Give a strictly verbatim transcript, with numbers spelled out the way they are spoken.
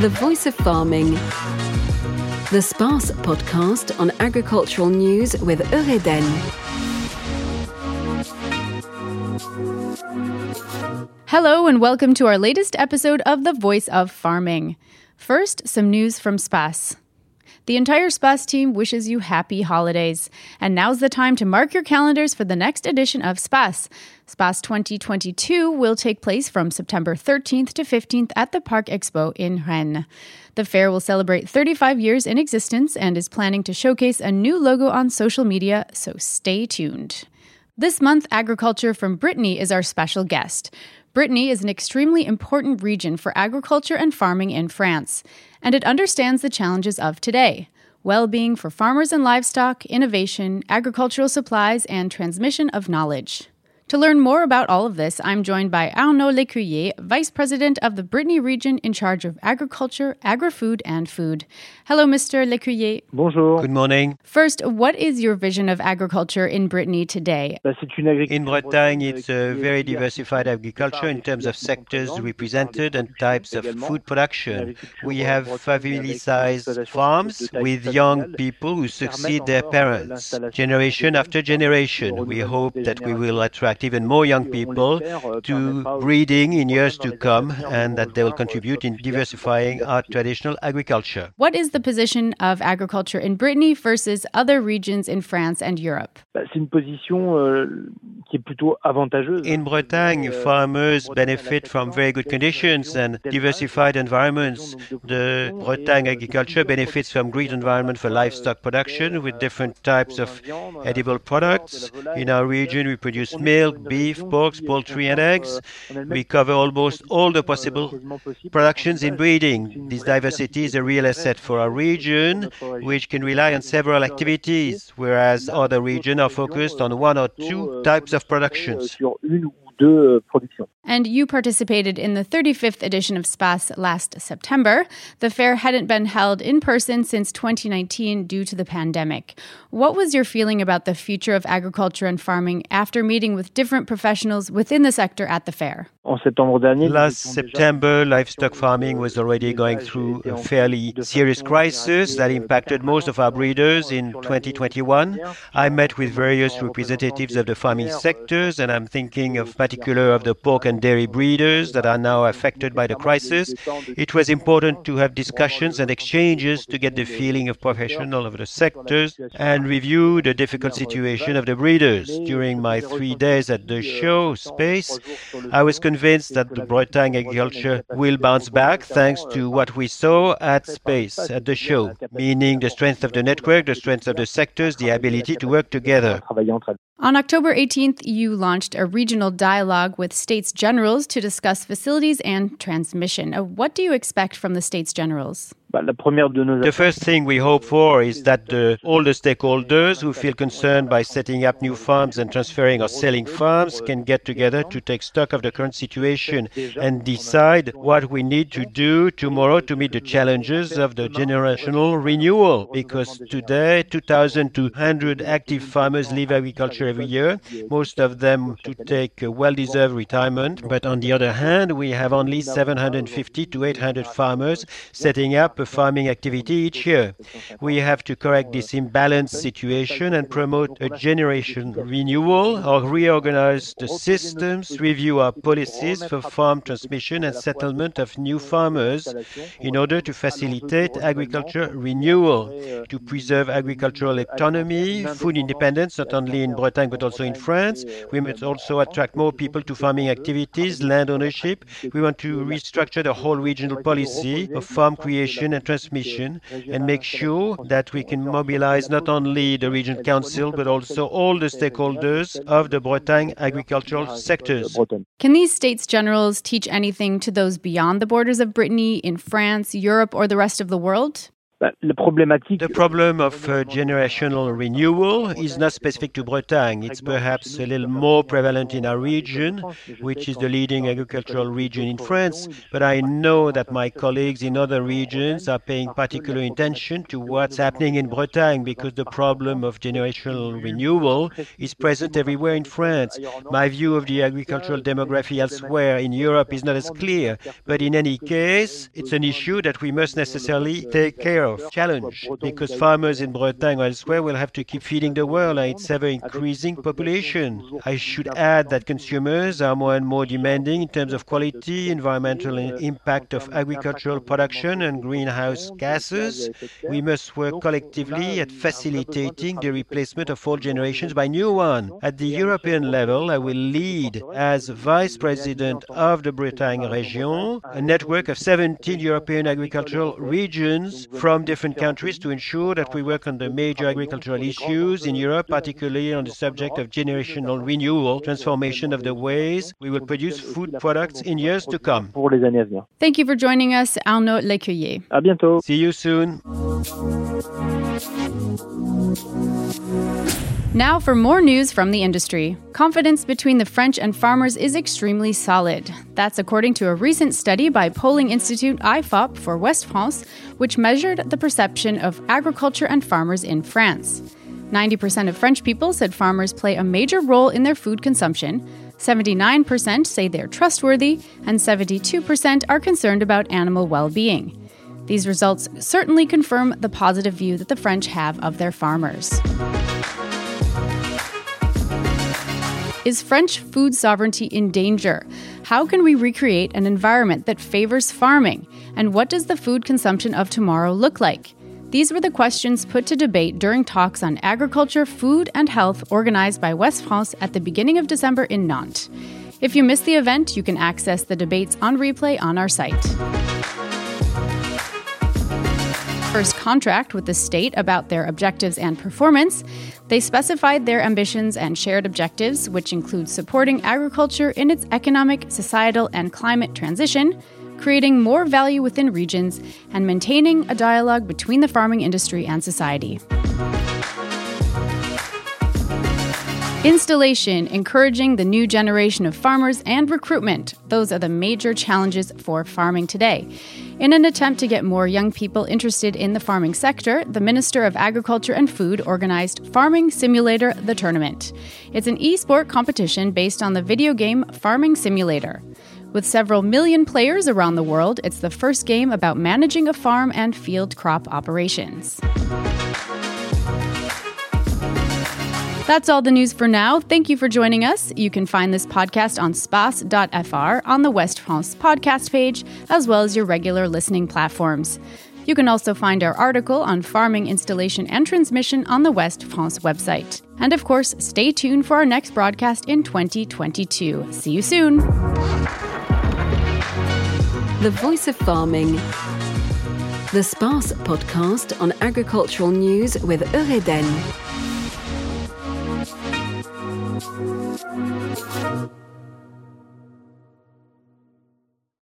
The Voice of Farming. The SPAS podcast on agricultural news with Ureden. Hello and welcome to our latest episode of The Voice of Farming. First, some news from SPAS. The entire SPAS team wishes you happy holidays. And now's the time to mark your calendars for the next edition of SPAS. SPAS twenty twenty-two will take place from September thirteenth to fifteenth at the Parc Expo in Rennes. The fair will celebrate thirty-five years in existence and is planning to showcase a new logo on social media, so stay tuned. This month, Agriculture from Brittany is our special guest. Brittany is an extremely important region for agriculture and farming in France, and it understands the challenges of today: well-being for farmers and livestock, innovation, agricultural supplies, and transmission of knowledge. To learn more about all of this, I'm joined by Arnaud Lécuyer, Vice President of the Brittany region in charge of agriculture, agri-food, and food. Hello, Mister Lécuyer. Bonjour. Good morning. First, what is your vision of agriculture in Brittany today? In Bretagne, it's a very diversified agriculture in terms of sectors represented and types of food production. We have family-sized farms with young people who succeed their parents, generation after generation. We hope that we will attract even more young people to breeding in years to come, and that they will contribute in diversifying our traditional agriculture. What is the position of agriculture in Brittany versus other regions in France and Europe? In Bretagne, farmers benefit from very good conditions and diversified environments. The Bretagne agriculture benefits from great environment for livestock production with different types of edible products. In our region, we produce milk, beef, pork, poultry and eggs. We cover almost all the possible productions in breeding. This diversity is a real asset for our region, which can rely on several activities, whereas other regions are focused on one or two types of productions. And you participated in the thirty-fifth edition of SPAS last September. The fair hadn't been held in person since twenty nineteen due to the pandemic. What was your feeling about the future of agriculture and farming after meeting with different professionals within the sector at the fair? Last September, livestock farming was already going through a fairly serious crisis that impacted most of our breeders in twenty twenty-one. I met with various representatives of the farming sectors, and I'm thinking of particular of the pork and dairy breeders that are now affected by the crisis. It was important to have discussions and exchanges to get the feeling of professional of the sectors and review the difficult situation of the breeders. During my three days at the show, SPACE, I was convinced that the Bretagne agriculture will bounce back thanks to what we saw at SPACE, at the show, meaning the strength of the network, the strength of the sectors, the ability to work together. On October eighteenth, you launched a regional dialogue with States Generals to discuss facilities and transmission. What do you expect from the States Generals? The first thing we hope for is that the, all the stakeholders who feel concerned by setting up new farms and transferring or selling farms can get together to take stock of the current situation and decide what we need to do tomorrow to meet the challenges of the generational renewal. Because today, two thousand two hundred active farmers leave agriculture every year, most of them to take a well-deserved retirement. But on the other hand, we have only seven hundred fifty to eight hundred farmers setting up a farming activity each year. We have to correct this imbalanced situation and promote a generation renewal or reorganize the systems, review our policies for farm transmission and settlement of new farmers in order to facilitate agriculture renewal, to preserve agricultural autonomy, food independence, not only in Bretagne but also in France. We must also attract more people to farming activities, land ownership. We want to restructure the whole regional policy of farm creation and transmission and make sure that we can mobilize not only the region council but also all the stakeholders of the Bretagne agricultural sectors. Can these States Generals teach anything to those beyond the borders of Brittany, in France, Europe, or the rest of the world? La problématique... The problem of uh, generational renewal is not specific to Bretagne. It's perhaps a little more prevalent in our region, which is the leading agricultural region in France. But I know that my colleagues in other regions are paying particular attention to what's happening in Bretagne, because the problem of generational renewal is present everywhere in France. My view of the agricultural demography elsewhere in Europe is not as clear. But in any case, it's an issue that we must necessarily take care of. Challenge, because farmers in Bretagne or elsewhere will have to keep feeding the world and its ever-increasing population. I should add that consumers are more and more demanding in terms of quality, environmental impact of agricultural production and greenhouse gases. We must work collectively at facilitating the replacement of old generations by new ones. At the European level, I will lead, as Vice President of the Bretagne Region, a network of seventeen European agricultural regions from different countries to ensure that we work on the major agricultural issues in Europe, particularly on the subject of generational renewal, transformation of the ways we will produce food products in years to come. Thank you for joining us, Arnaud Lécuyer. À bientôt. See you soon. Now for more news from the industry. Confidence between the French and farmers is extremely solid. That's according to a recent study by polling institute I F O P for West France, which measured the perception of agriculture and farmers in France. ninety percent of French people said farmers play a major role in their food consumption, seventy-nine percent say they're trustworthy, and seventy-two percent are concerned about animal well-being. These results certainly confirm the positive view that the French have of their farmers. Is French food sovereignty in danger? How can we recreate an environment that favors farming? And what does the food consumption of tomorrow look like? These were the questions put to debate during talks on agriculture, food, and health organized by West France at the beginning of December in Nantes. If you missed the event, you can access the debates on replay on our site. First contract with the state about their objectives and performance, they specified their ambitions and shared objectives, which include supporting agriculture in its economic, societal, and climate transition, creating more value within regions, and maintaining a dialogue between the farming industry and society. Installation, encouraging the new generation of farmers, and recruitment. Those are the major challenges for farming today. In an attempt to get more young people interested in the farming sector, the Minister of Agriculture and Food organized Farming Simulator, the tournament. It's an e-sport competition based on the video game Farming Simulator. With several million players around the world, it's the first game about managing a farm and field crop operations. That's all the news for now. Thank you for joining us. You can find this podcast on S P A S dot F R on the West France podcast page, as well as your regular listening platforms. You can also find our article on farming installation and transmission on the West France website. And of course, stay tuned for our next broadcast in twenty twenty-two. See you soon. The Voice of Farming. The SPACE podcast on agricultural news with Ureden. Thank you.